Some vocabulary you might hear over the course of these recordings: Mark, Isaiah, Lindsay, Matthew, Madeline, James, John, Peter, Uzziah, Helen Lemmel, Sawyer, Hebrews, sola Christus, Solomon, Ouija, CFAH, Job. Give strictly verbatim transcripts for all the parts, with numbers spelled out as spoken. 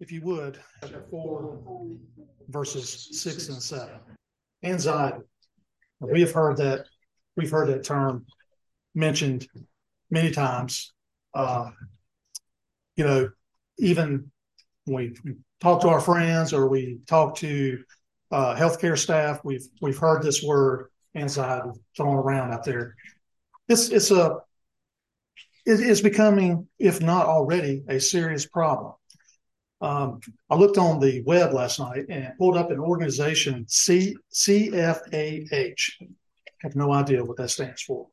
if you would, chapter four, verses six and seven. Anxiety. We have heard that, we've heard that term mentioned many times. Uh, you know, even when we talk to our friends or we talk to uh, healthcare staff, we've we've heard this word anxiety thrown around out there. It's it's a it, it's becoming, if not already, a serious problem. Um, I looked on the web last night and pulled up an organization, C, CFAH. I have no idea what that stands for.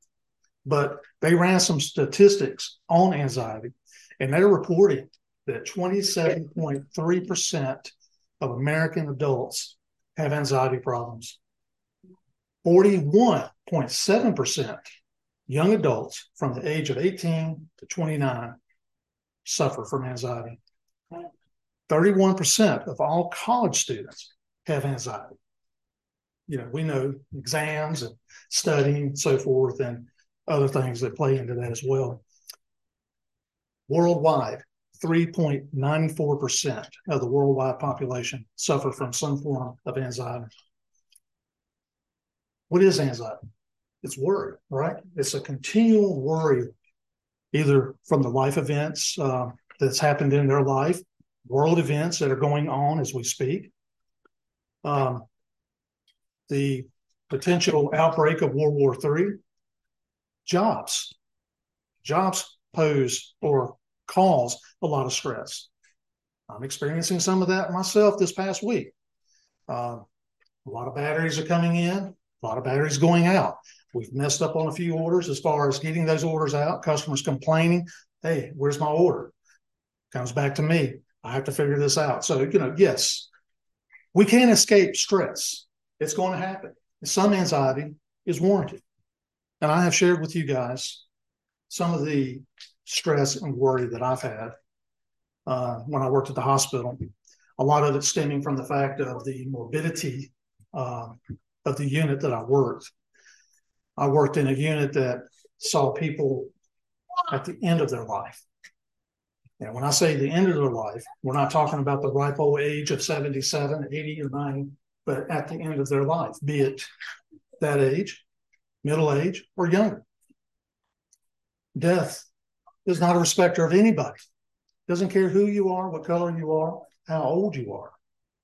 But they ran some statistics on anxiety, and they're reporting that twenty-seven point three percent of American adults have anxiety problems. forty-one point seven percent young adults from the age of eighteen to twenty-nine suffer from anxiety. thirty-one percent of all college students have anxiety. You know, we know exams and studying and so forth and other things that play into that as well. Worldwide, three point nine four percent of the worldwide population suffer from some form of anxiety. What is anxiety? It's worry, right? It's a continual worry, either from the life events uh, that's happened in their life, world events that are going on as we speak, um, the potential outbreak of World War Three, jobs. Jobs pose or cause a lot of stress. I'm experiencing some of that myself this past week. Uh, a lot of batteries are coming in, a lot of batteries going out. We've messed up on a few orders as far as getting those orders out, customers complaining, hey, where's my order? Comes back to me. I have to figure this out. So, you know, yes, we can't escape stress. It's going to happen. Some anxiety is warranted. And I have shared with you guys some of the stress and worry that I've had uh, when I worked at the hospital. A lot of it stemming from the fact of the morbidity uh, of the unit that I worked. I worked in a unit that saw people at the end of their life. And when I say the end of their life, we're not talking about the ripe old age of seventy-seven, eighty, or ninety, but at the end of their life, be it that age, middle age, or younger. Death is not a respecter of anybody. It doesn't care who you are, what color you are, how old you are.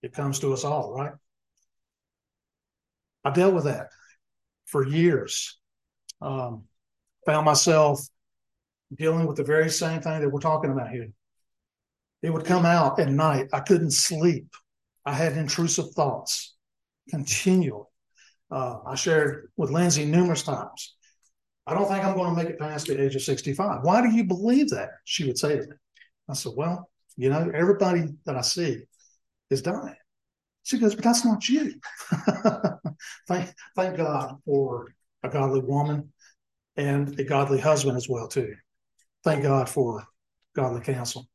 It comes to us all, right? I dealt with that for years. Um, found myself dealing with the very same thing that we're talking about here. It would come out at night. I couldn't sleep. I had intrusive thoughts continually. Uh, I shared with Lindsay numerous times, I don't think I'm going to make it past the age of sixty-five. Why do you believe that? She would say to me. I said, well, you know, everybody that I see is dying. She goes, but that's not you. thank, thank God for a godly woman and a godly husband as well, too. Thank God for godly counsel.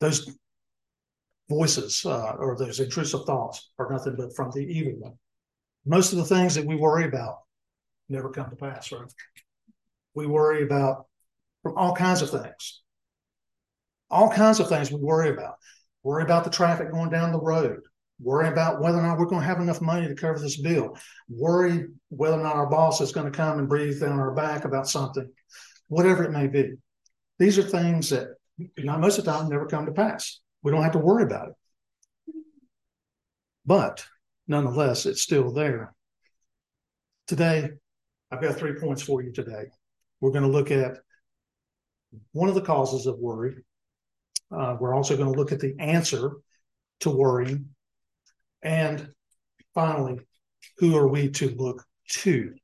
Those voices uh, or those intrusive thoughts are nothing but from the evil one. Most of the things that we worry about never come to pass, right? We worry about from all kinds of things. All kinds of things we worry about. Worry about the traffic going down the road. Worry about whether or not we're going to have enough money to cover this bill. Worry whether or not our boss is going to come and breathe down our back about something. Whatever it may be. These are things that, you know, most of the time never come to pass. We don't have to worry about it. But nonetheless, it's still there. Today, I've got three points for you today. We're going to look at one of the causes of worry. Uh, we're also going to look at the answer to worrying. And finally, who are we to look to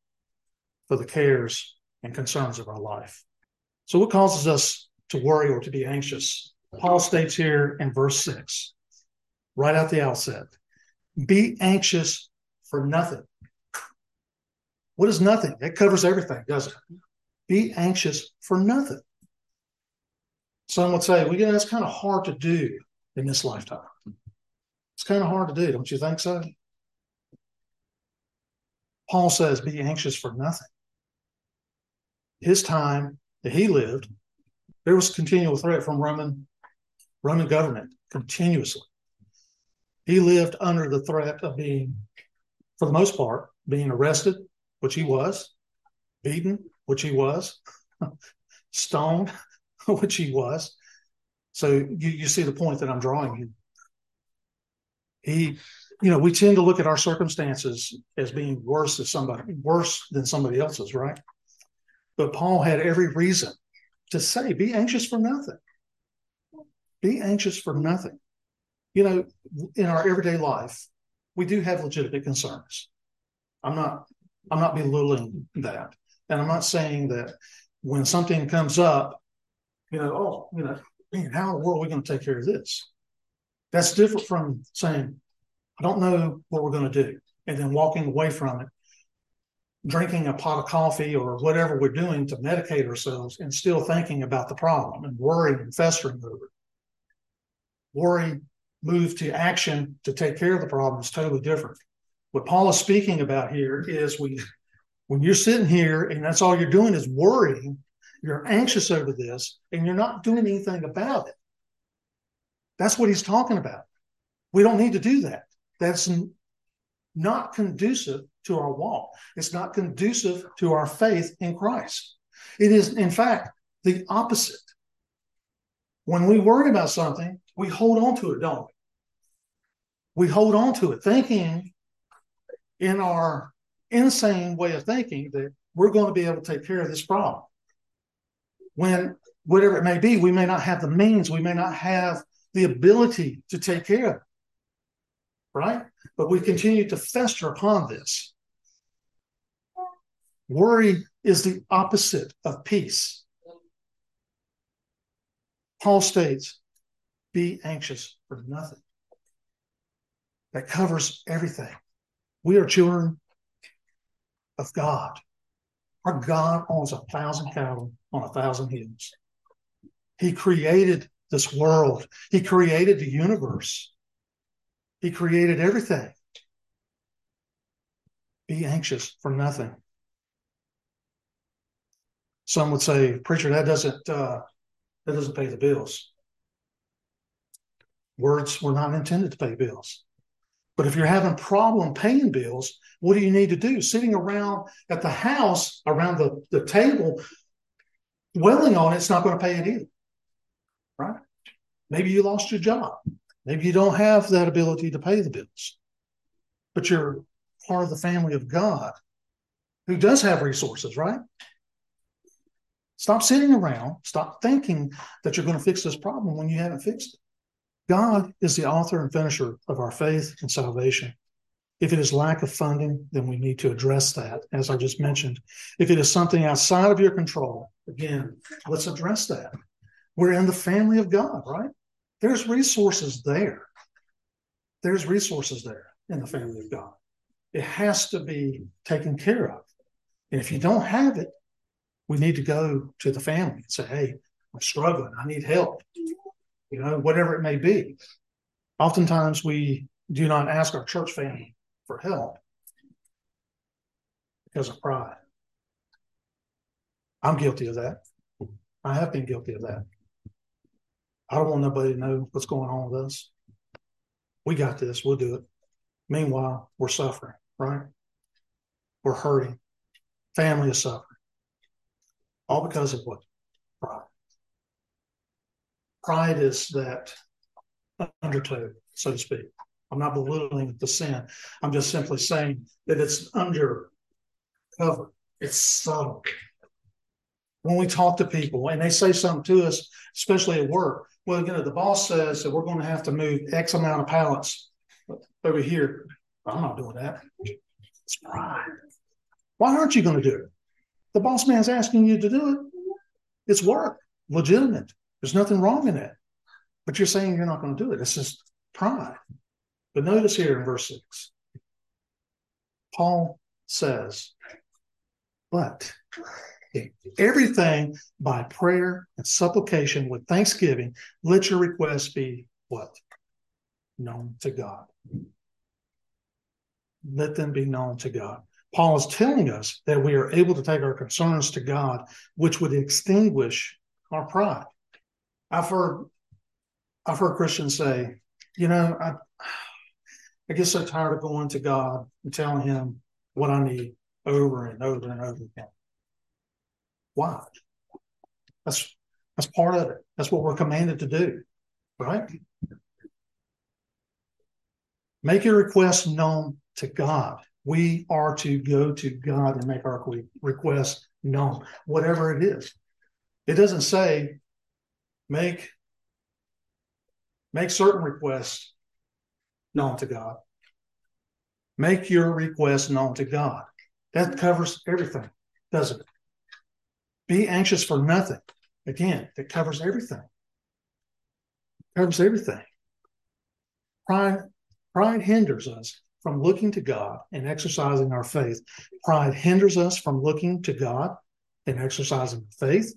for the cares and concerns of our life? So what causes us to worry or to be anxious? Paul states here in verse six, right at the outset, be anxious for nothing. What is nothing? That covers everything, doesn't it? Be anxious for nothing. Some would say, well, you know, that's kind of hard to do in this lifetime. It's kind of hard to do, don't you think so? Paul says, be anxious for nothing. His time that he lived, there was continual threat from Roman running government continuously. He lived under the threat of being, for the most part, being arrested, which he was, beaten, which he was, stoned, which he was. So you, you see the point that I'm drawing here. He, you know, we tend to look at our circumstances as being worse as somebody, worse than somebody else's, right? But Paul had every reason to say, be anxious for nothing. Be anxious for nothing. You know, in our everyday life, we do have legitimate concerns. I'm not, I'm not belittling that. And I'm not saying that when something comes up, you know, oh, you know, man, how in the world are we going to take care of this? That's different from saying, I don't know what we're going to do, and then walking away from it, drinking a pot of coffee or whatever we're doing to medicate ourselves and still thinking about the problem and worrying and festering over it. Worry, move to action to take care of the problem is totally different. What Paul is speaking about here is when, when you're sitting here and that's all you're doing is worrying, you're anxious over this, and you're not doing anything about it. That's what he's talking about. We don't need to do that. That's not conducive to our walk. It's not conducive to our faith in Christ. It is, in fact, the opposite. When we worry about something, we hold on to it, don't we? We hold on to it, thinking in our insane way of thinking that we're going to be able to take care of this problem. When, whatever it may be, we may not have the means, we may not have the ability to take care of it. Right? But we continue to fester upon this. Worry is the opposite of peace. Paul states, be anxious for nothing. That covers everything. We are children of God. Our God owns a thousand cattle on a thousand hills. He created this world. He created the universe. He created everything. Be anxious for nothing. Some would say, preacher, that doesn't uh, that doesn't pay the bills. Words were not intended to pay bills. But if you're having a problem paying bills, what do you need to do? Sitting around at the house, around the, the table, dwelling on it's not going to pay it either. Right? Maybe you lost your job. Maybe you don't have that ability to pay the bills, but you're part of the family of God who does have resources, right? Stop sitting around. Stop thinking that you're going to fix this problem when you haven't fixed it. God is the author and finisher of our faith and salvation. If it is lack of funding, then we need to address that, as I just mentioned. If it is something outside of your control, again, let's address that. We're in the family of God, right? There's resources there. There's resources there in the family of God. It has to be taken care of. And if you don't have it, we need to go to the family and say, hey, I'm struggling. I need help. You know, whatever it may be. Oftentimes we do not ask our church family for help because of pride. I'm guilty of that. I have been guilty of that. I don't want nobody to know what's going on with us. We got this. We'll do it. Meanwhile, we're suffering, right? We're hurting. Family is suffering. All because of what? Pride. Pride is that undertow, so to speak. I'm not belittling the sin. I'm just simply saying that it's under cover. It's subtle. When we talk to people and they say something to us, especially at work, well, you know, the boss says that we're going to have to move X amount of pallets over here. I'm not doing that. It's pride. Why aren't you going to do it? The boss man's asking you to do it. It's work, legitimate. There's nothing wrong in that. But you're saying you're not going to do it. It's just pride. But notice here in verse six, Paul says, but everything by prayer and supplication with thanksgiving, let your requests be what? Known to God. Let them be known to God. Paul is telling us that we are able to take our concerns to God, which would extinguish our pride. I've heard I've heard Christians say, you know, I, I get so tired of going to God and telling him what I need over and over and over again. Why? That's that's part of it. That's what we're commanded to do, right? Make your request known to God. We are to go to God and make our request known, whatever it is. It doesn't say make, make certain requests known to God. Make your request known to God. That covers everything, doesn't it? Be anxious for nothing. Again, that covers everything. Covers everything. Pride, pride hinders us from looking to God and exercising our faith. Pride hinders us from looking to God and exercising faith.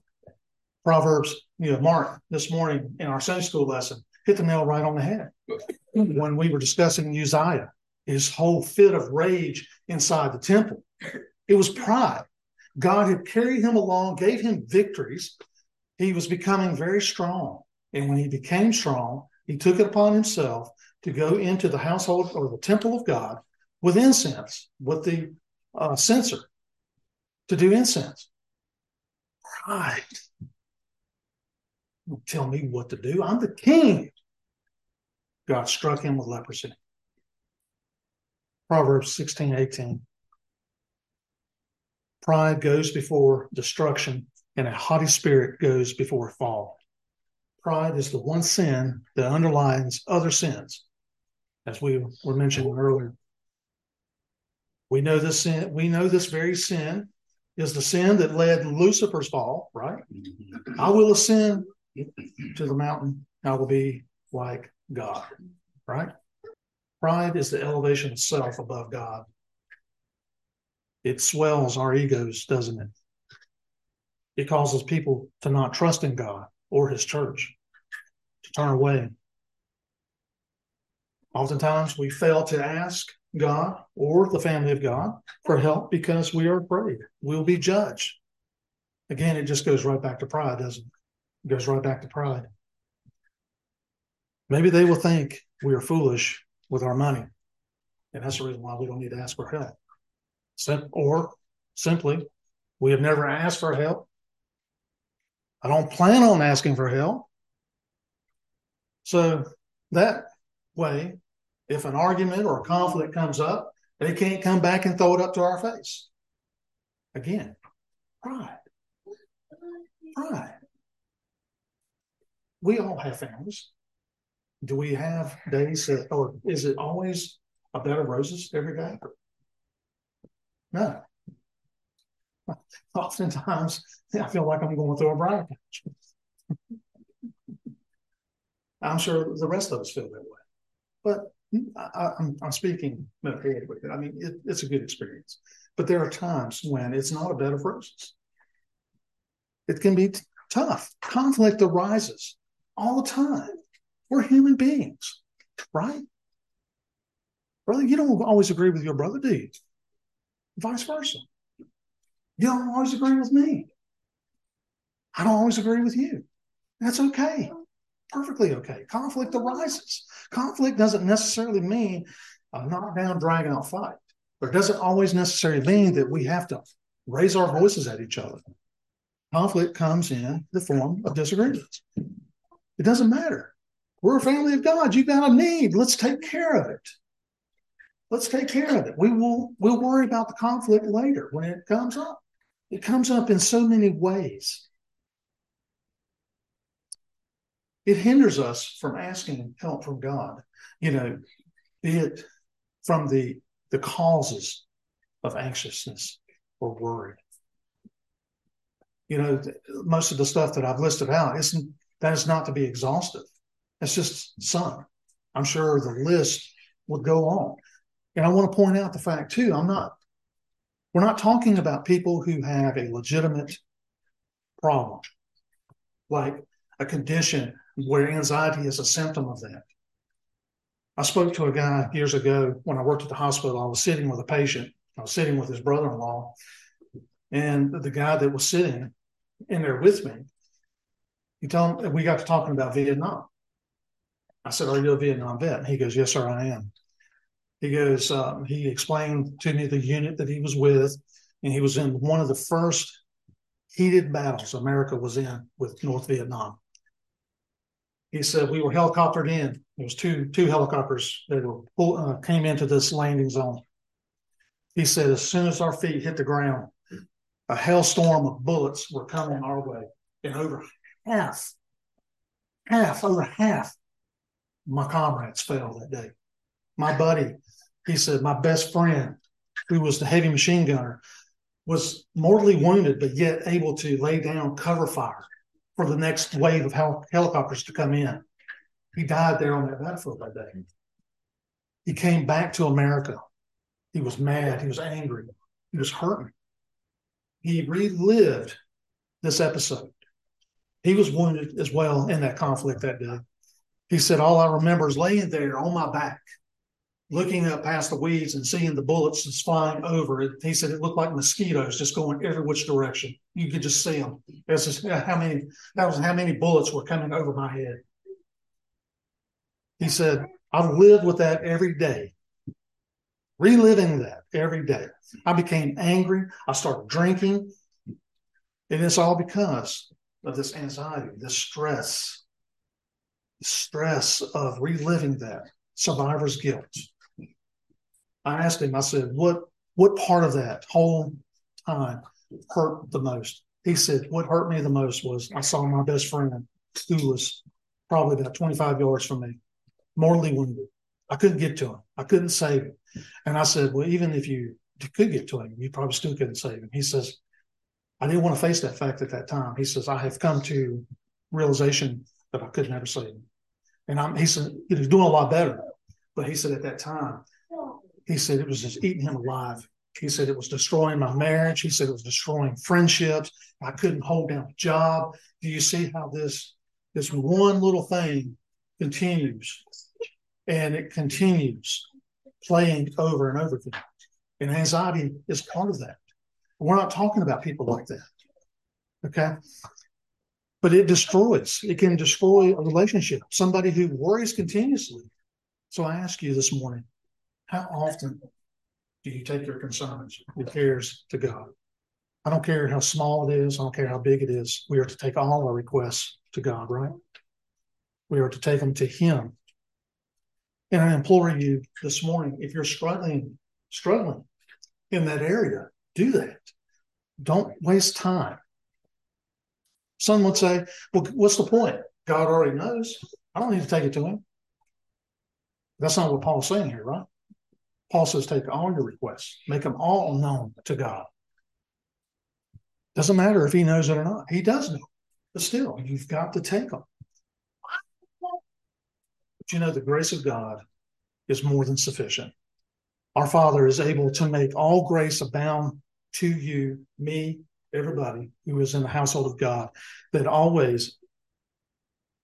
Proverbs, you know, Mark, this morning in our Sunday school lesson, hit the nail right on the head. When we were discussing Uzziah, his whole fit of rage inside the temple, it was pride. God had carried him along, gave him victories. He was becoming very strong. And when he became strong, he took it upon himself to go into the household or the temple of God with incense, with the uh, censer, to do incense. Pride. Don't tell me what to do. I'm the king. God struck him with leprosy. Proverbs sixteen eighteen. Pride goes before destruction, and a haughty spirit goes before a fall. Pride is the one sin that underlines other sins, as we were mentioning earlier. We know this sin. We know this very sin is the sin that led Lucifer's fall. Right? I will ascend to the mountain. I will be like God. Right? Pride is the elevation of self above God. It swells our egos, doesn't it? It causes people to not trust in God or his church, to turn away. Oftentimes we fail to ask God or the family of God for help because we are afraid we'll be judged. Again, it just goes right back to pride, doesn't it? It goes right back to pride. Maybe they will think we are foolish with our money, and that's the reason why we don't need to ask for help. Sim- or simply, we have never asked for help. I don't plan on asking for help. So that way, if an argument or a conflict comes up, they can't come back and throw it up to our face. Again, pride. Pride. We all have families. Do we have days that, or is it always a bed of roses every day? No. Oftentimes, I feel like I'm going through a briar patch. I'm sure the rest of us feel that way. But I, I'm, I'm speaking metaphorically. I mean, it, it's a good experience. But there are times when it's not a bed of roses. It can be t- tough. Conflict arises all the time. We're human beings, right? Brother, you don't always agree with your brother, do you? Vice versa. You don't always agree with me. I don't always agree with you. That's okay. Perfectly okay. Conflict arises. Conflict doesn't necessarily mean a knockdown, drag out fight. Or it doesn't always necessarily mean that we have to raise our voices at each other. Conflict comes in the form of disagreements. It doesn't matter. We're a family of God. You've got a need. Let's take care of it. Let's take care of it. We will, we'll worry about the conflict later when it comes up. It comes up in so many ways. It hinders us from asking help from God, you know, be it from the, the causes of anxiousness or worry. You know, most of the stuff that I've listed out, isn't, that is not to be exhaustive. It's just some. I'm sure the list would go on. And I want to point out the fact, too, I'm not, we're not talking about people who have a legitimate problem, like a condition where anxiety is a symptom of that. I spoke to a guy years ago when I worked at the hospital. I was sitting with a patient. I was sitting with his brother-in-law. And the guy that was sitting in there with me, he told me, we got to talking about Vietnam. I said, are you a Vietnam vet? He goes, yes, sir, I am. He goes, um, he explained to me the unit that he was with, and he was in one of the first heated battles America was in with North Vietnam. He said, we were helicoptered in. There was two two helicopters that were pull, uh, came into this landing zone. He said, as soon as our feet hit the ground, a hailstorm of bullets were coming our way. And over half, half, over half, my comrades fell that day. My buddy, he said, my best friend, who was the heavy machine gunner, was mortally wounded, but yet able to lay down cover fire for the next wave of hel- helicopters to come in. He died there on that battlefield that day. He came back to America. He was mad. He was angry. He was hurting. He relived this episode. He was wounded as well in that conflict that day. He said, all I remember is laying there on my back, looking up past the weeds and seeing the bullets just flying over. He said it looked like mosquitoes just going every which direction. You could just see them. That's just how many, that was how many bullets were coming over my head. He said, I've lived with that every day, reliving that every day. I became angry. I started drinking. And it's all because of this anxiety, this stress, the stress of reliving that, survivor's guilt. I asked him, I said, what, what part of that whole time hurt the most? He said, what hurt me the most was I saw my best friend, who was probably about twenty-five yards from me, mortally wounded. I couldn't get to him. I couldn't save him. And I said, well, even if you could get to him, you probably still couldn't save him. He says, I didn't want to face that fact at that time. He says, I have come to realization that I could never save him. And I'm, he said, he was doing a lot better. But he said at that time, he said it was just eating him alive. He said it was destroying my marriage. He said it was destroying friendships. I couldn't hold down a job. Do you see how this, this one little thing continues? And it continues playing over and over again. And anxiety is part of that. We're not talking about people like that, okay? But it destroys. It can destroy a relationship, somebody who worries continuously. So I ask you this morning, how often do you take your concerns, your cares to God? I don't care how small it is. I don't care how big it is. We are to take all our requests to God, right? We are to take them to Him. And I implore you this morning, if you're struggling, struggling in that area, do that. Don't waste time. Some would say, well, what's the point? God already knows. I don't need to take it to Him. That's not what Paul's saying here, right? Paul says, take all your requests. Make them all known to God. Doesn't matter if He knows it or not. He does know. But still, you've got to take them. But you know, the grace of God is more than sufficient. Our Father is able to make all grace abound to you, me, everybody who is in the household of God, that always,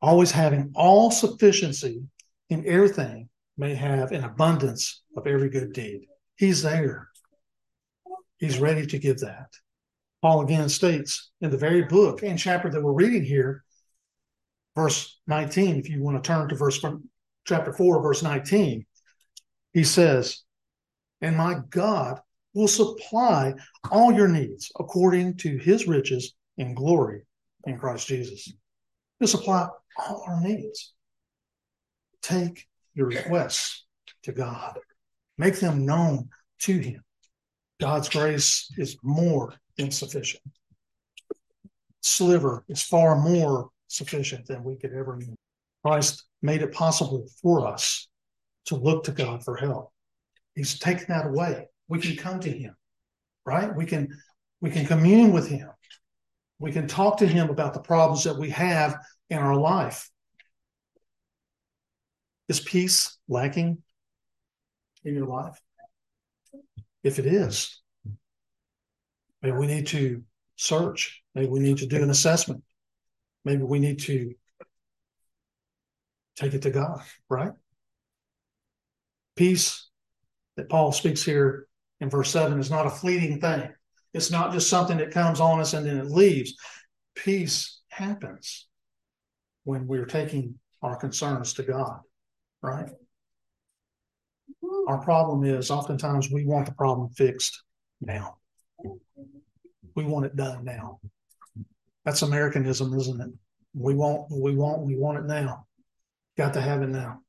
always having all sufficiency in everything may have an abundance of every good deed. He's there. He's ready to give that. Paul again states in the very book and chapter that we're reading here, verse nineteen, if you want to turn to verse chapter four, verse nineteen, he says, and my God will supply all your needs according to His riches and glory in Christ Jesus. He'll supply all our needs. Take your requests to God. Make them known to Him. God's grace is more than sufficient. Sliver is far more sufficient than we could ever need. Christ made it possible for us to look to God for help. He's taken that away. We can come to Him, right? We can, we can commune with Him. We can talk to Him about the problems that we have in our life. Is peace lacking in your life? If it is, maybe we need to search. Maybe we need to do an assessment. Maybe we need to take it to God, right? Peace that Paul speaks here in verse seven is not a fleeting thing. It's not just something that comes on us and then it leaves. Peace happens when we're taking our concerns to God. right? Our problem is oftentimes we want the problem fixed now. We want it done now. That's Americanism, isn't it? We want, we want, we want it now. Got to have it now.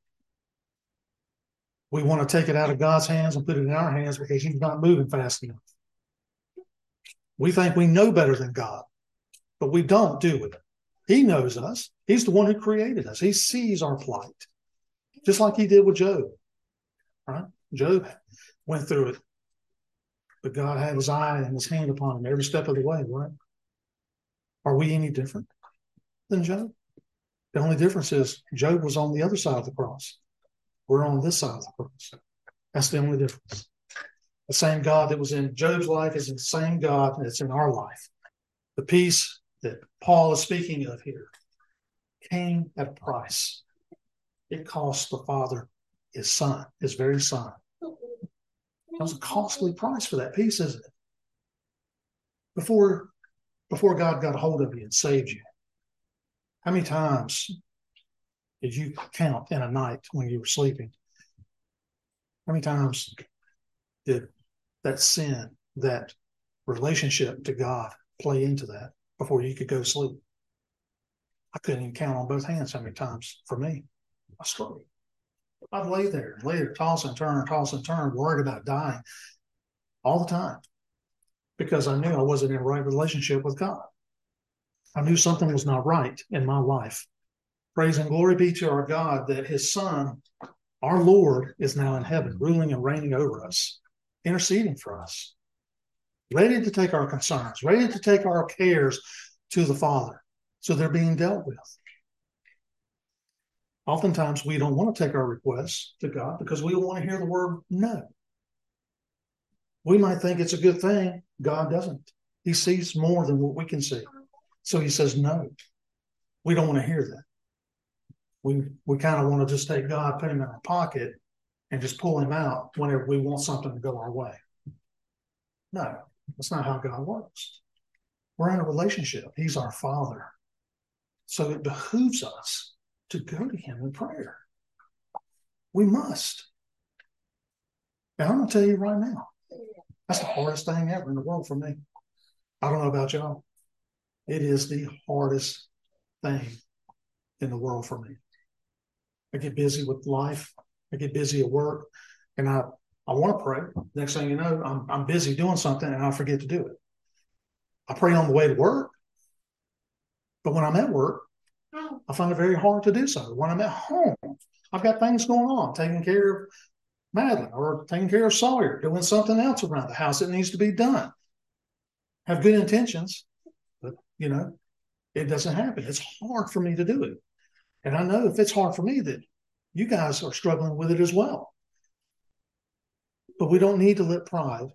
We want to take it out of God's hands and put it in our hands because He's not moving fast enough. We think we know better than God, but we don't, do it. He knows us. He's the one who created us. He sees our plight, just like He did with Job. Right? Job went through it, but God had His eye and His hand upon him every step of the way, right? Are we any different than Job? The only difference is Job was on the other side of the cross. We're on this side of the cross. That's the only difference. The same God that was in Job's life is the same God that's in our life. The peace that Paul is speaking of here came at a price. It cost the Father His Son, His very Son. That was a costly price for that peace, isn't it? Before, before God got a hold of you and saved you, how many times did you count in a night when you were sleeping? How many times did that sin, that relationship to God, play into that before you could go to sleep? I couldn't even count on both hands how many times for me. I struggled. I'd lay there, lay there, toss and turn, toss and turn, worried about dying all the time because I knew I wasn't in a right relationship with God. I knew something was not right in my life. Praise and glory be to our God that His Son, our Lord, is now in heaven, ruling and reigning over us, interceding for us, ready to take our concerns, ready to take our cares to the Father so they're being dealt with. Oftentimes, we don't want to take our requests to God because we don't want to hear the word no. We might think it's a good thing. God doesn't. He sees more than what we can see. So He says no. We don't want to hear that. We we kind of want to just take God, put Him in our pocket, and just pull Him out whenever we want something to go our way. No, that's not how God works. We're in a relationship. He's our Father. So it behooves us to go to Him in prayer. We must. And I'm going to tell you right now, that's the hardest thing ever in the world for me. I don't know about y'all. It is the hardest thing in the world for me. I get busy with life. I get busy at work. And I, I want to pray. Next thing you know, I'm, I'm busy doing something and I forget to do it. I pray on the way to work. But when I'm at work, I find it very hard to do so. When I'm at home, I've got things going on, taking care of Madeline or taking care of Sawyer, doing something else around the house that needs to be done. Have good intentions, but, you know, it doesn't happen. It's hard for me to do it. And I know if it's hard for me, that you guys are struggling with it as well. But we don't need to let pride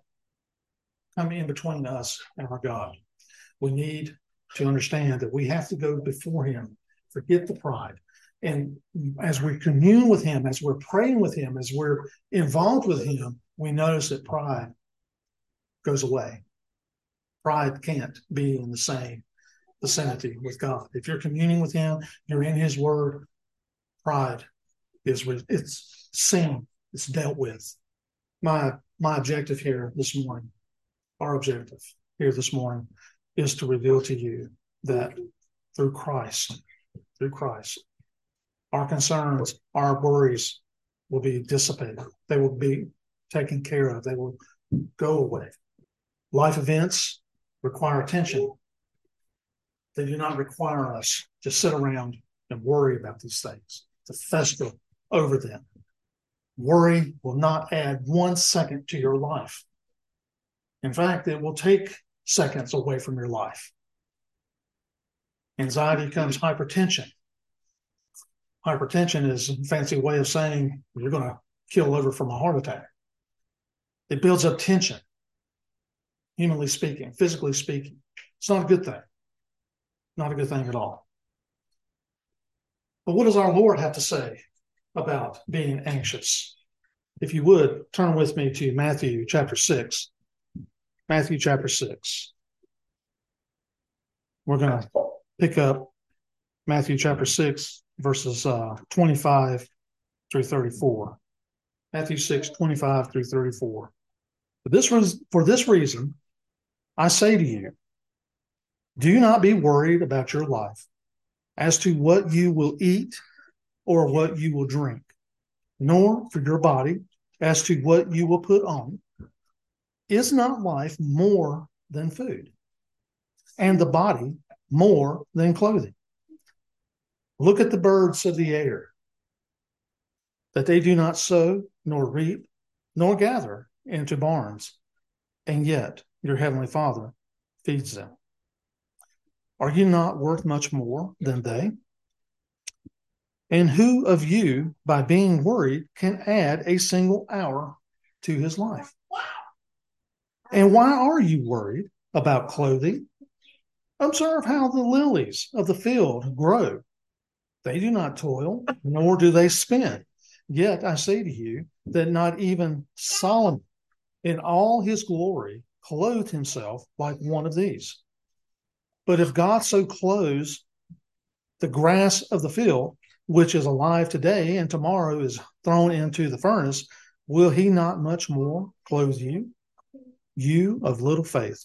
come in between us and our God. We need to understand that we have to go before Him. Forget the pride. And as we commune with Him, as we're praying with Him, as we're involved with Him, we notice that pride goes away. Pride can't be in the same vicinity with God. If you're communing with Him, you're in His Word, pride is, it's seen, it's dealt with. My, my objective here this morning, our objective here this morning, is to reveal to you that through Christ, through Christ, our concerns, our worries will be dissipated. They will be taken care of. They will go away. Life events require attention. They do not require us to sit around and worry about these things, to fester over them. Worry will not add one second to your life. In fact, it will take seconds away from your life. Anxiety becomes hypertension. Hypertension is a fancy way of saying you're going to kill over from a heart attack. It builds up tension, humanly speaking, physically speaking. It's not a good thing. Not a good thing at all. But what does our Lord have to say about being anxious? If you would, turn with me to Matthew chapter six. Matthew chapter six. We're going to pick up Matthew chapter six, verses uh, 25 through thirty-four. Matthew six, twenty-five through thirty-four. For this, was, for this reason, I say to you, do not be worried about your life as to what you will eat or what you will drink, nor for your body as to what you will put on. Is not life more than food, and the body more than clothing? Look at the birds of the air, that they do not sow, nor reap, nor gather into barns, and yet your heavenly Father feeds them. Are you not worth much more than they? And who of you, by being worried, can add a single hour to his life? And why are you worried about clothing? Observe how the lilies of the field grow. They do not toil, nor do they spin. Yet I say to you that not even Solomon in all his glory clothed himself like one of these. But if God so clothes the grass of the field, which is alive today and tomorrow is thrown into the furnace, will he not much more clothe you, you of little faith?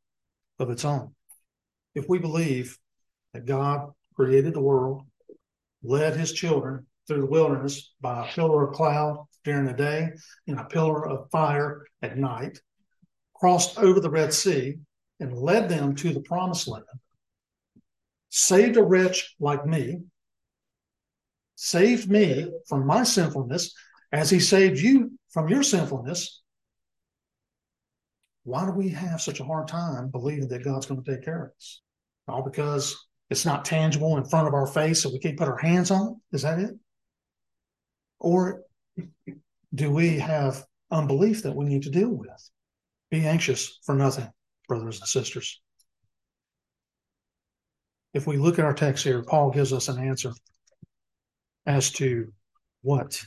of its own. If we believe that God created the world, led his children through the wilderness by a pillar of cloud during the day and a pillar of fire at night, crossed over the Red Sea and led them to the promised land, saved a wretch like me, saved me from my sinfulness as he saved you from your sinfulness, why do we have such a hard time believing that God's going to take care of us? All because it's not tangible in front of our face, so we can't put our hands on it? Is that it? Or do we have unbelief that we need to deal with? Be anxious for nothing, brothers and sisters. If we look at our text here, Paul gives us an answer as to what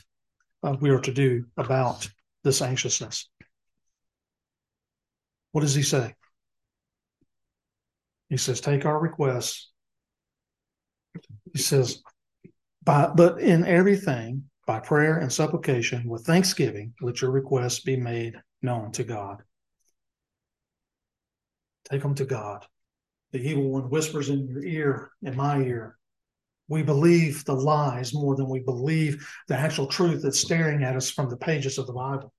uh, we are to do about this anxiousness. What does he say? He says, take our requests. He says, by, but in everything, by prayer and supplication, with thanksgiving, let your requests be made known to God. Take them to God. The evil one whispers in your ear, in my ear. We believe the lies more than we believe the actual truth that's staring at us from the pages of the Bible.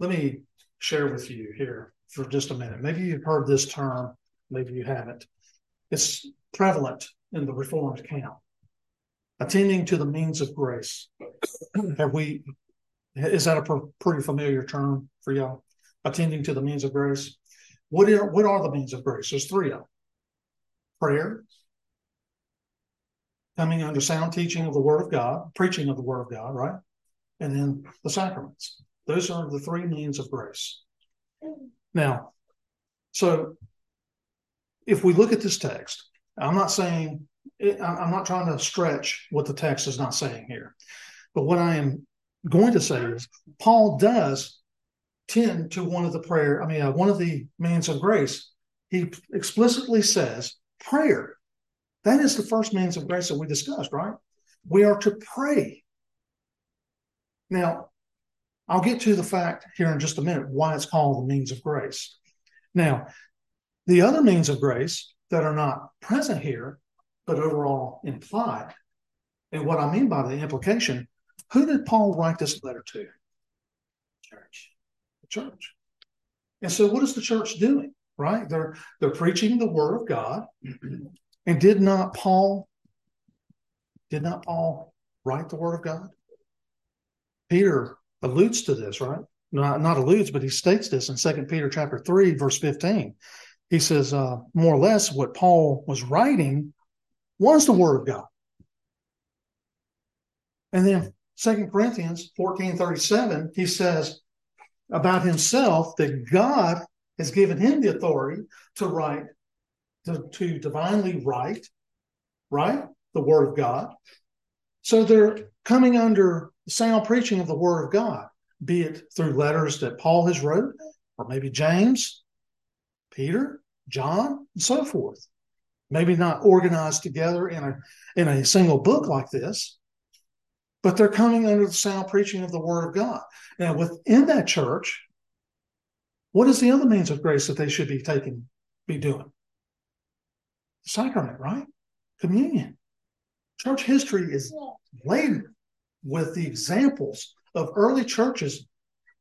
Let me share with you here for just a minute. Maybe you've heard this term, maybe you haven't. It's prevalent in the Reformed camp. Attending to the means of grace. Have we? Is that a pretty familiar term for y'all? Attending to the means of grace. What are, what are the means of grace? There's three of them. Prayer, coming under sound teaching of the Word of God, preaching of the Word of God, right? And then the sacraments. Those are the three means of grace. Now, so if we look at this text, I'm not saying, I'm not trying to stretch what the text is not saying here. But what I am going to say is Paul does tend to one of the prayer, I mean, uh, one of the means of grace. He explicitly says prayer. That is the first means of grace that we discussed, right? We are to pray. Now, I'll get to the fact here in just a minute why it's called the means of grace. Now, the other means of grace that are not present here, but overall implied, and what I mean by the implication, who did Paul write this letter to? Church. The church. And so what is the church doing, right? They're, they're preaching the word of God. And did not Paul, did not Paul write the word of God? Peter alludes to this, right? Not, not alludes, but he states this in Second Peter chapter three, verse fifteen. He says, uh, more or less what Paul was writing was the word of God. And then Second Corinthians fourteen thirty-seven, he says about himself that God has given him the authority to write, to, to divinely write, right? The word of God. So they're coming under the sound preaching of the word of God, be it through letters that Paul has wrote, or maybe James, Peter, John, and so forth. Maybe not organized together in a, in a single book like this, but they're coming under the sound preaching of the word of God. Now, within that church, what is the other means of grace that they should be taking, be doing? Sacrament, right? Communion. Church history is laden with the examples of early churches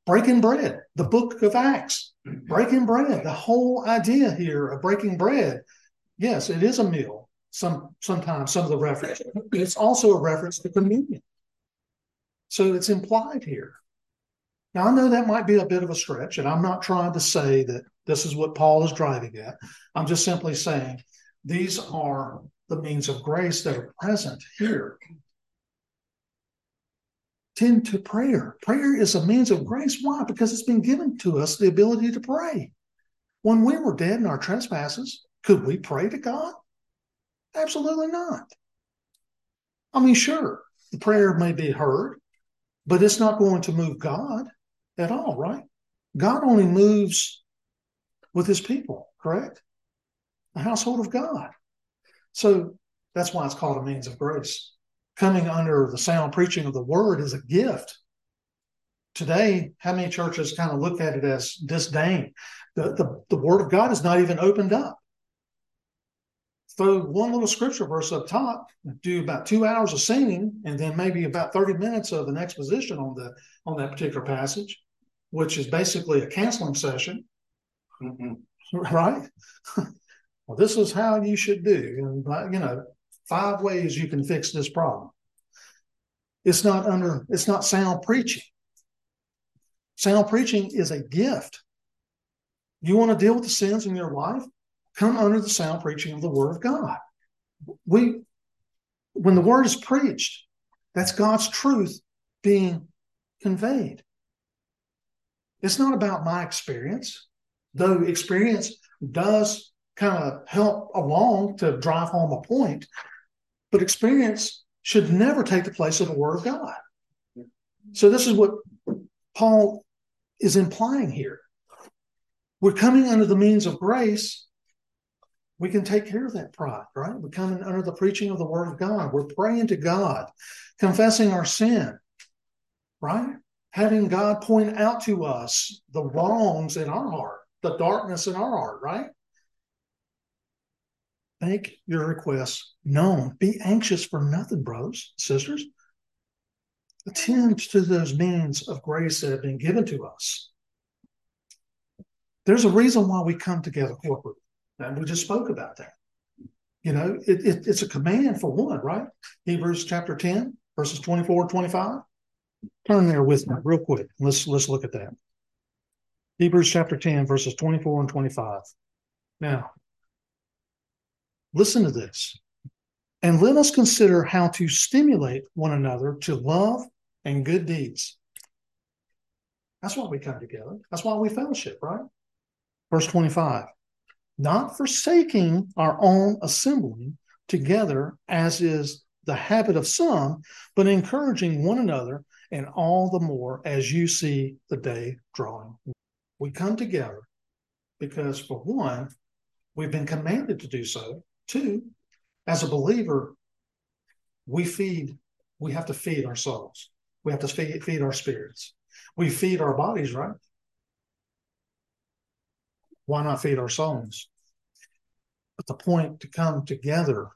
breaking bread. The book of Acts, breaking bread. The whole idea here of breaking bread, yes, it is a meal. Some sometimes some of the reference. It's also a reference to communion. So it's implied here. Now, I know that might be a bit of a stretch, and I'm not trying to say that this is what Paul is driving at. I'm just simply saying these are the means of grace that are present here. Tend to prayer. Prayer is a means of grace. Why? Because it's been given to us the ability to pray. When we were dead in our trespasses, could we pray to God? Absolutely not. I mean, sure, the prayer may be heard, but it's not going to move God at all, right? God only moves with his people, correct? The household of God. So that's why it's called a means of grace. Coming under the sound preaching of the word is a gift. Today, how many churches kind of look at it as disdain? The, the, the word of God is not even opened up. Throw one little scripture verse up top, do about two hours of singing, and then maybe about thirty minutes of an exposition on the on that particular passage, which is basically a counseling session, mm-hmm. right? Well, this is how you should do, and you know, five ways you can fix this problem. It's not under, it's not sound preaching. Sound preaching is a gift. You want to deal with the sins in your life? Come under the sound preaching of the word of God. We, when the word is preached, that's God's truth being conveyed. It's not about my experience, though experience does kind of help along to drive home a point, but experience should never take the place of the word of God. So this is what Paul is implying here. We're coming under the means of grace. We can take care of that pride, right? We're coming under the preaching of the word of God. We're praying to God, confessing our sin, right? Having God point out to us the wrongs in our heart, the darkness in our heart, right? Make your requests known. Be anxious for nothing, brothers, sisters. Attend to those means of grace that have been given to us. There's a reason why we come together corporately. And we just spoke about that. You know, it, it, it's a command for one, right? Hebrews chapter ten, verses twenty-four and twenty-five. Turn there with me real quick. Let's, let's look at that. Hebrews chapter ten, verses twenty-four and twenty-five. Now, listen to this. And let us consider how to stimulate one another to love and good deeds. That's why we come together. That's why we fellowship, right? Verse twenty-five. Not forsaking our own assembling together, as is the habit of some, but encouraging one another, and all the more as you see the day drawing. We come together because, for one, we've been commanded to do so. Two, as a believer, we feed, we have to feed our souls. We have to feed, feed our spirits. We feed our bodies, right? Why not feed our souls? But the point to come together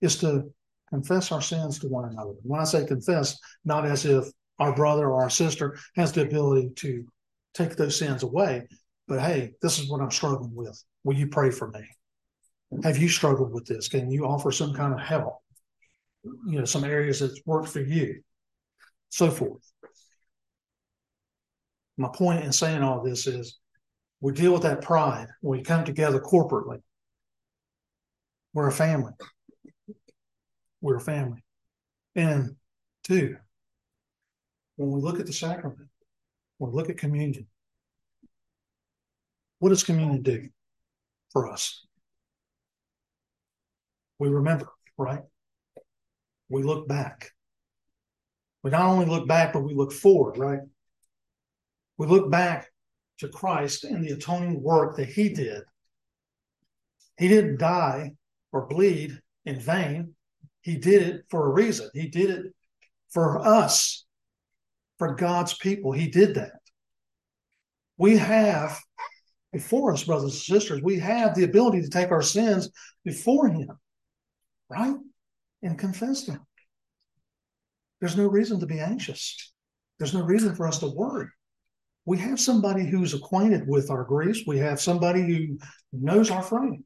is to confess our sins to one another. When I say confess, not as if our brother or our sister has the ability to take those sins away, but hey, this is what I'm struggling with. Will you pray for me? Have you struggled with this? Can you offer some kind of help? You know, some areas that's worked for you, so forth. My point in saying all this is, we deal with that pride when we come together corporately. We're a family. We're a family. And two, when we look at the sacrament, when we look at communion, what does communion do for us? We remember, right? We look back. We not only look back, but we look forward, right? We look back to Christ and the atoning work that he did. He didn't die or bleed in vain. He did it for a reason. He did it for us, for God's people. He did that. We have before us, brothers and sisters, we have the ability to take our sins before him, right? And confess them. There's no reason to be anxious. There's no reason for us to worry. We have somebody who's acquainted with our griefs. We have somebody who knows our frame.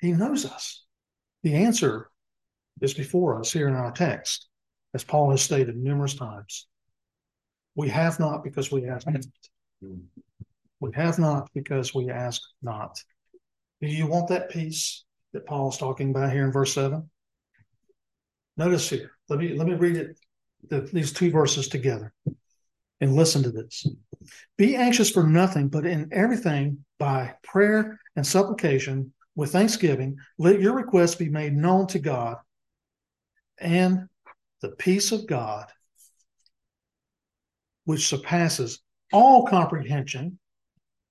He knows us. The answer is before us here in our text, as Paul has stated numerous times. We have not because we ask not. We have not because we ask not. Do you want that peace that Paul's talking about here in verse seven? Notice here. Let me let me read it. The, these two verses together. And listen to this. Be anxious for nothing, but in everything by prayer and supplication with thanksgiving, let your requests be made known to God, and the peace of God, which surpasses all comprehension,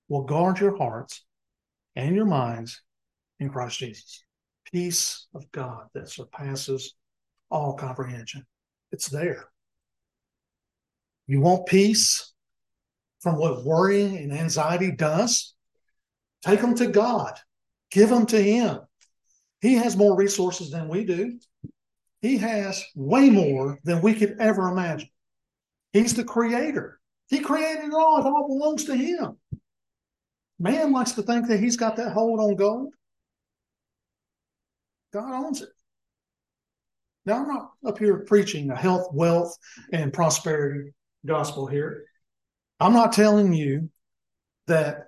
will guard your hearts and your minds in Christ Jesus. Peace of God that surpasses all comprehension. It's there. You want peace from what worrying and anxiety does? Take them to God. Give them to him. He has more resources than we do. He has way more than we could ever imagine. He's the creator. He created it all. It all belongs to him. Man likes to think that he's got that hold on gold. God owns it. Now, I'm not up here preaching a health, wealth, and prosperity gospel here. I'm not telling you that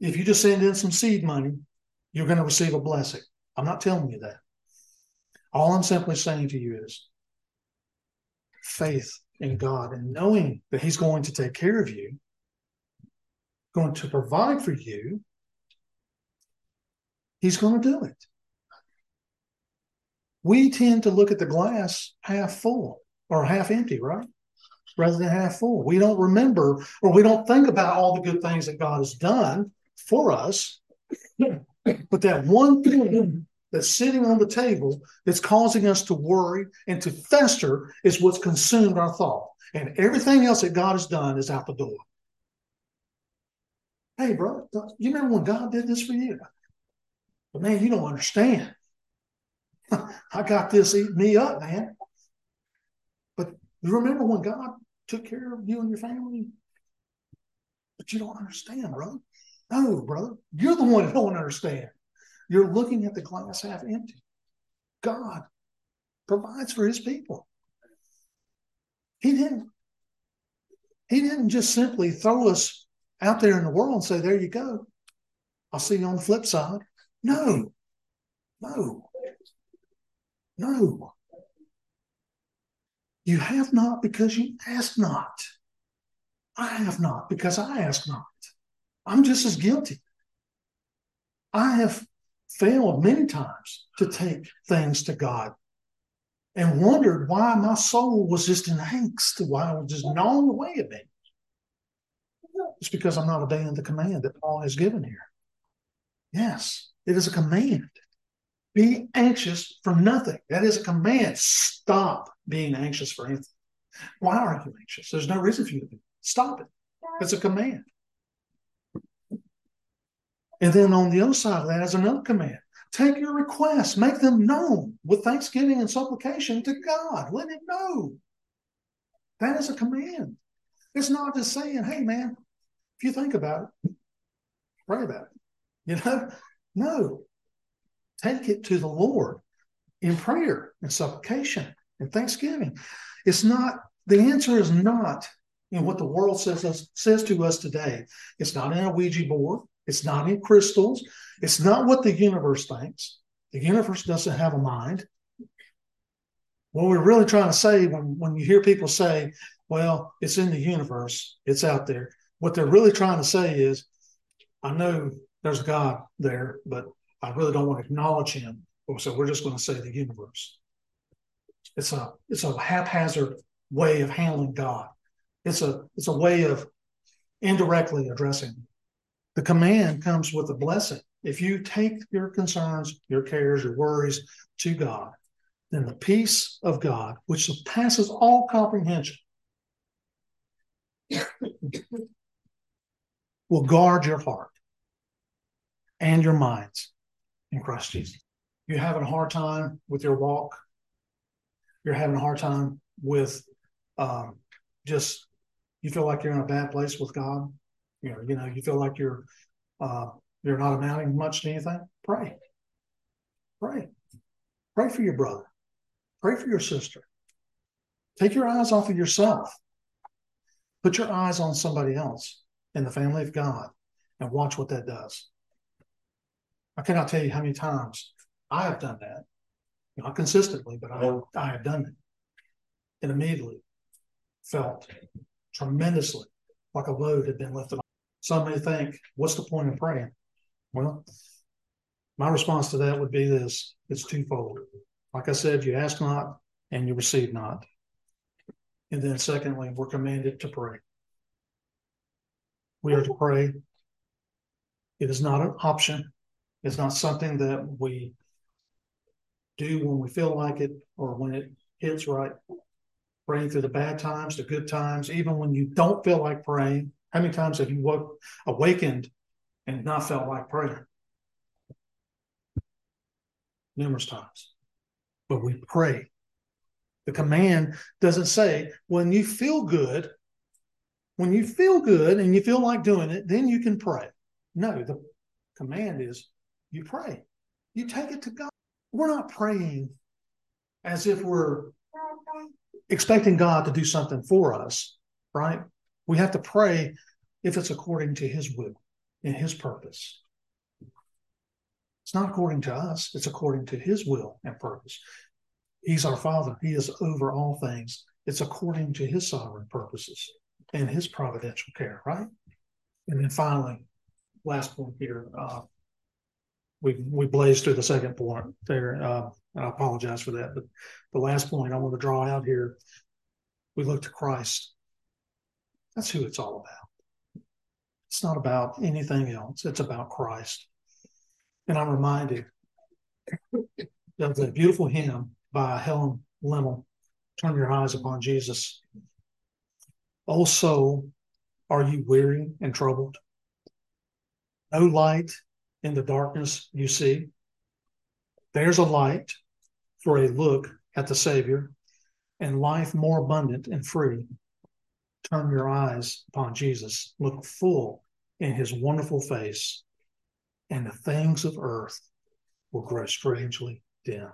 if you just send in some seed money, you're going to receive a blessing. I'm not telling you that. All I'm simply saying to you is faith in God and knowing that he's going to take care of you, going to provide for you, he's going to do it. We tend to look at the glass half full or half empty, right? Rather than half full. We don't remember or we don't think about all the good things that God has done for us. But that one thing that's sitting on the table that's causing us to worry and to fester is what's consumed our thought. And everything else that God has done is out the door. Hey, bro, you remember when God did this for you? But man, you don't understand. I got this eating me up, man. But you remember when God took care of you and your family? But you don't understand, brother. No, brother. You're the one who don't understand. You're looking at the glass half empty. God provides for his people. He didn't, he didn't just simply throw us out there in the world and say, there you go. I'll see you on the flip side. No. No. No. You have not because you ask not. I have not because I ask not. I'm just as guilty. I have failed many times to take things to God and wondered why my soul was just in angst, why it was just gnawing away at me. It's because I'm not obeying the command that Paul has given here. Yes, it is a command. Be anxious for nothing. That is a command. Stop being anxious for anything. Why are you anxious? There's no reason for you to be. Stop it. It's a command. And then on the other side of that is another command. Take your requests. Make them known with thanksgiving and supplication to God. Let him know. That is a command. It's not just saying, hey, man, if you think about it, pray about it. You know? No. Take it to the Lord in prayer and supplication and thanksgiving. It's not, the answer is not in what the world says, us, says to us today. It's not in a Ouija board. It's not in crystals. It's not what the universe thinks. The universe doesn't have a mind. What we're really trying to say when, when you hear people say, well, it's in the universe, it's out there. What they're really trying to say is, I know there's God there, but I really don't want to acknowledge him. So we're just going to say the universe. It's a it's a haphazard way of handling God. It's a it's a way of indirectly addressing him. The command comes with a blessing. If you take your concerns, your cares, your worries to God, then the peace of God, which surpasses all comprehension, will guard your heart and your minds in Christ Jesus. You're having a hard time with your walk. You're having a hard time with um, just, you feel like you're in a bad place with God. You know, you know, you feel like you're uh, you're not amounting much to anything. Pray. Pray. Pray for your brother. Pray for your sister. Take your eyes off of yourself. Put your eyes on somebody else in the family of God and watch what that does. I cannot tell you how many times I have done that. Not consistently, but I, I have done it. And immediately felt tremendously like a load had been lifted off. Some may think, what's the point of praying? Well, my response to that would be this. It's twofold. Like I said, you ask not and you receive not. And then secondly, we're commanded to pray. We are to pray. It is not an option. It's not something that we do when we feel like it or when it hits right. Praying through the bad times, the good times, even when you don't feel like praying. How many times have you woke, awakened and not felt like praying? Numerous times. But we pray. The command doesn't say when you feel good, when you feel good and you feel like doing it, then you can pray. No, the command is you pray. You take it to God. We're not praying as if we're expecting God to do something for us, right? We have to pray if it's according to his will and his purpose. It's not according to us. It's according to his will and purpose. He's our Father. He is over all things. It's according to his sovereign purposes and his providential care, right? And then finally, last point here, uh, we we blazed through the second point there. Uh, and I apologize for that. But the last point I want to draw out here, we look to Christ. That's who it's all about. It's not about anything else. It's about Christ. And I'm reminded of the beautiful hymn by Helen Lemmel, Turn Your Eyes Upon Jesus. O soul, are you weary and troubled? No light in the darkness you see. There's a light for a look at the Savior and life more abundant and free. Turn your eyes upon Jesus. Look full in his wonderful face, and the things of earth will grow strangely dim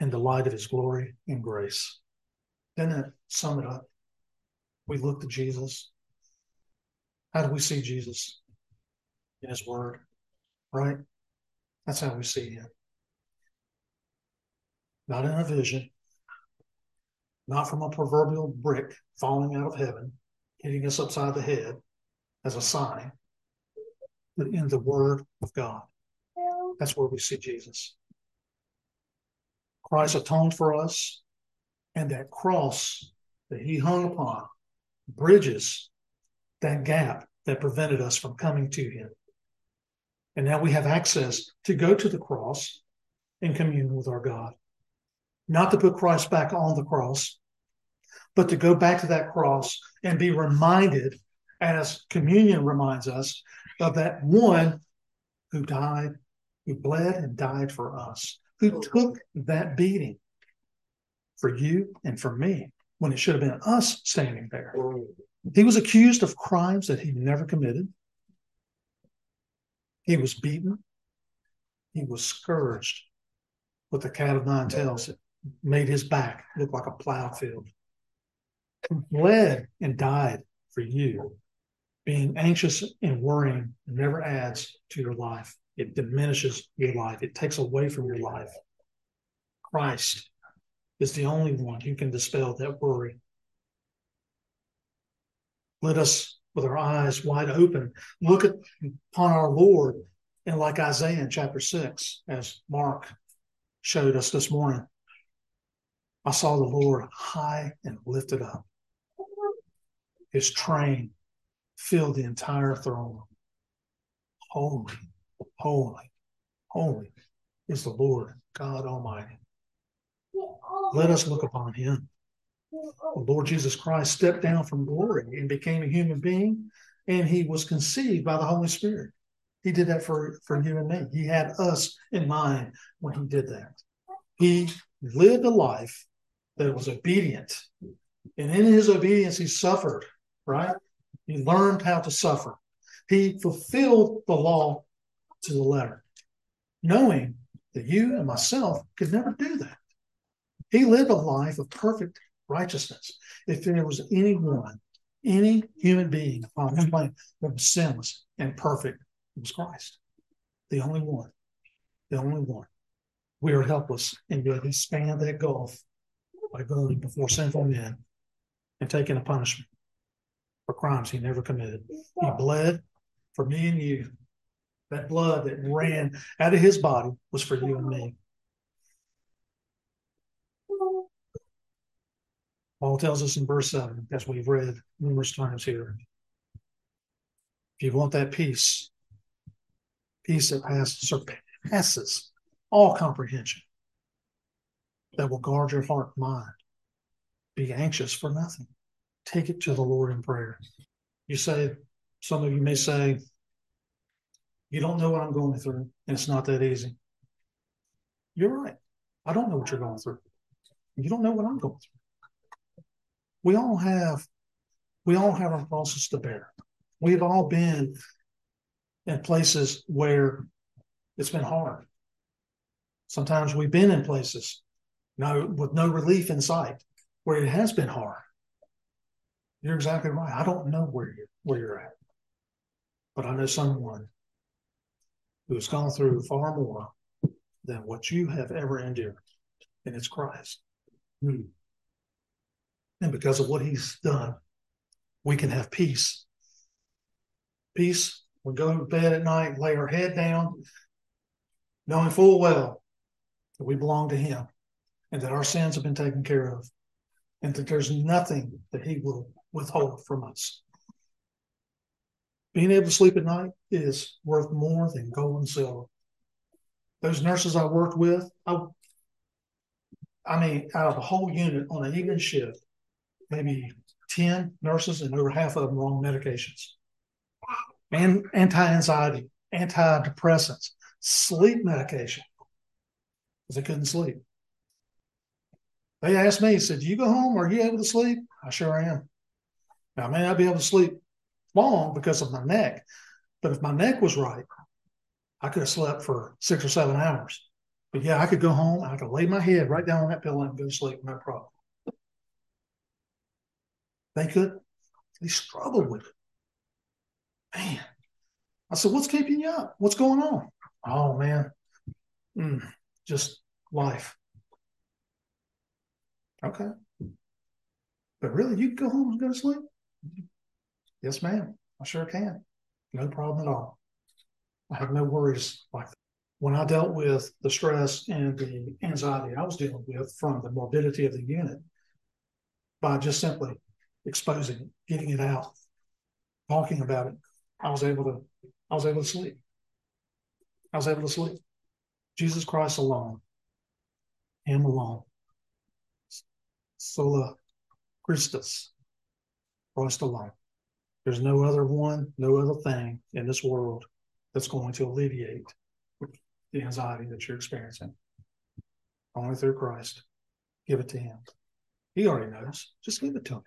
in the light of his glory and grace. Then that sum it up. We look to Jesus. How do we see Jesus? In his word, right? That's how we see him. Not in a vision, not from a proverbial brick falling out of heaven, hitting us upside the head as a sign, but in the word of God. That's where we see Jesus. Christ atoned for us, and that cross that he hung upon bridges that gap that prevented us from coming to him. And now we have access to go to the cross and commune with our God. Not to put Christ back on the cross, but to go back to that cross and be reminded, as communion reminds us, of that one who died, who bled and died for us, who took that beating for you and for me when it should have been us standing there. He was accused of crimes that he never committed. He was beaten. He was scourged with a cat of nine tails that made his back look like a plow field. He bled and died for you. Being anxious and worrying never adds to your life. It diminishes your life. It takes away from your life. Christ is the only one who can dispel that worry. Let us, with our eyes wide open, look at, upon our Lord, and like Isaiah in chapter six, as Mark showed us this morning, I saw the Lord high and lifted up. His train filled the entire throne. Holy, holy, holy is the Lord God Almighty. Let us look upon him. The Lord Jesus Christ stepped down from glory and became a human being, and he was conceived by the Holy Spirit. He did that for, for you and me. He had us in mind when he did that. He lived a life that was obedient, and in his obedience, he suffered, right? He learned how to suffer. He fulfilled the law to the letter, knowing that you and myself could never do that. He lived a life of perfect righteousness. If there was anyone, any human being upon this planet that was sinless and perfect, it was Christ. The only one. The only one. We are helpless, and yet he spanned that gulf by going before sinful men and taking a punishment for crimes he never committed. He bled for me and you. That blood that ran out of his body was for you and me. Paul tells us in verse seven, as we've read numerous times here, if you want that peace, peace that surpasses all comprehension, that will guard your heart and mind. Be anxious for nothing. Take it to the Lord in prayer. You say, some of you may say, you don't know what I'm going through, and it's not that easy. You're right. I don't know what you're going through. You don't know what I'm going through. We all have, we all have our crosses to bear. We've all been in places where it's been hard. Sometimes we've been in places no, with no relief in sight where it has been hard. You're exactly right. I don't know where you're, where you're at, but I know someone who has gone through far more than what you have ever endured, and it's Christ. Hmm. And because of what he's done, we can have peace. Peace. We go to bed at night, lay our head down, knowing full well that we belong to him and that our sins have been taken care of and that there's nothing that he will withhold from us. Being able to sleep at night is worth more than gold and silver. Those nurses I worked with, I, I mean, out of a whole unit on an evening shift, maybe ten nurses, and over half of them were on medications. And anti-anxiety, antidepressants, sleep medication, because they couldn't sleep. They asked me, said, do you go home? Are you able to sleep? I sure am. Now, I may not be able to sleep long because of my neck, but if my neck was right, I could have slept for six or seven hours. But yeah, I could go home, I could lay my head right down on that pillow and go to sleep, no problem. They could, they struggled with it. Man, I said, what's keeping you up? What's going on? Oh, man, mm, just life. Okay. But really, you can go home and go to sleep? Yes, ma'am, I sure can. No problem at all. I have no worries like that. When I dealt with the stress and the anxiety I was dealing with from the morbidity of the unit, by just simply exposing it, getting it out, talking about it, I was able to, I was able to sleep. I was able to sleep. Jesus Christ alone, him alone, sola Christus, Christ alone. There's no other one, no other thing in this world that's going to alleviate the anxiety that you're experiencing. Only through Christ. Give it to him. He already knows. Just give it to him.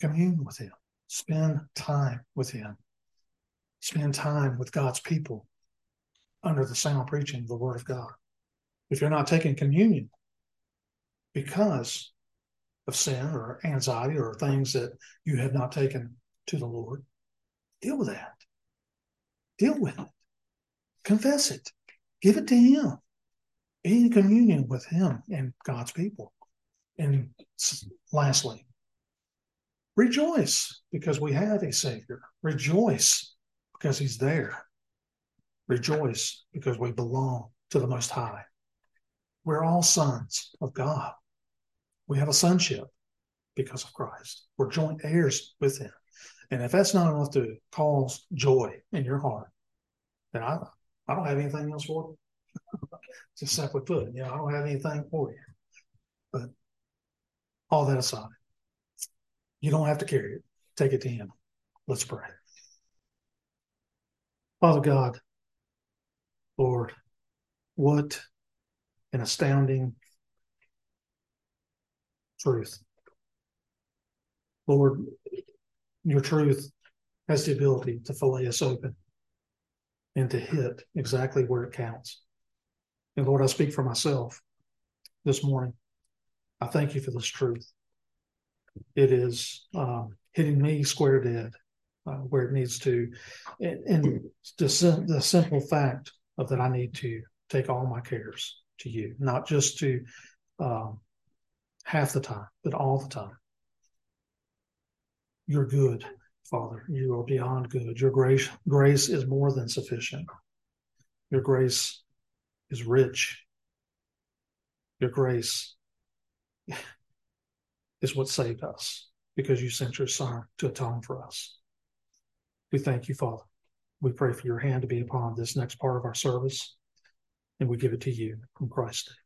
Commune with him. Spend time with him. Spend time with God's people under the sound preaching of the word of God. If you're not taking communion because of sin or anxiety or things that you have not taken to the Lord, deal with that. Deal with it. Confess it. Give it to him. in communion with him and God's people. And lastly, rejoice because we have a Savior. Rejoice because he's there. Rejoice because we belong to the Most High. We're all sons of God. We have a sonship because of Christ. We're joint heirs with him. And if that's not enough to cause joy in your heart, then I, I don't have anything else for you. Just simply put, you know, I don't have anything for you. But all that aside, you don't have to carry it. Take it to him. Let's pray. Father God, Lord, what an astounding truth. Lord, your truth has the ability to fillet us open and to hit exactly where it counts. And Lord, I speak for myself this morning. I thank you for this truth. It is um, hitting me square dead uh, where it needs to. And, and the, the simple fact of that I need to take all my cares to you, not just to um, half the time, but all the time. You're good, Father. You are beyond good. Your grace, grace is more than sufficient. Your grace is rich. Your grace is what saved us because you sent your Son to atone for us. We thank you, Father. We pray for your hand to be upon this next part of our service, and we give it to you in Christ's name.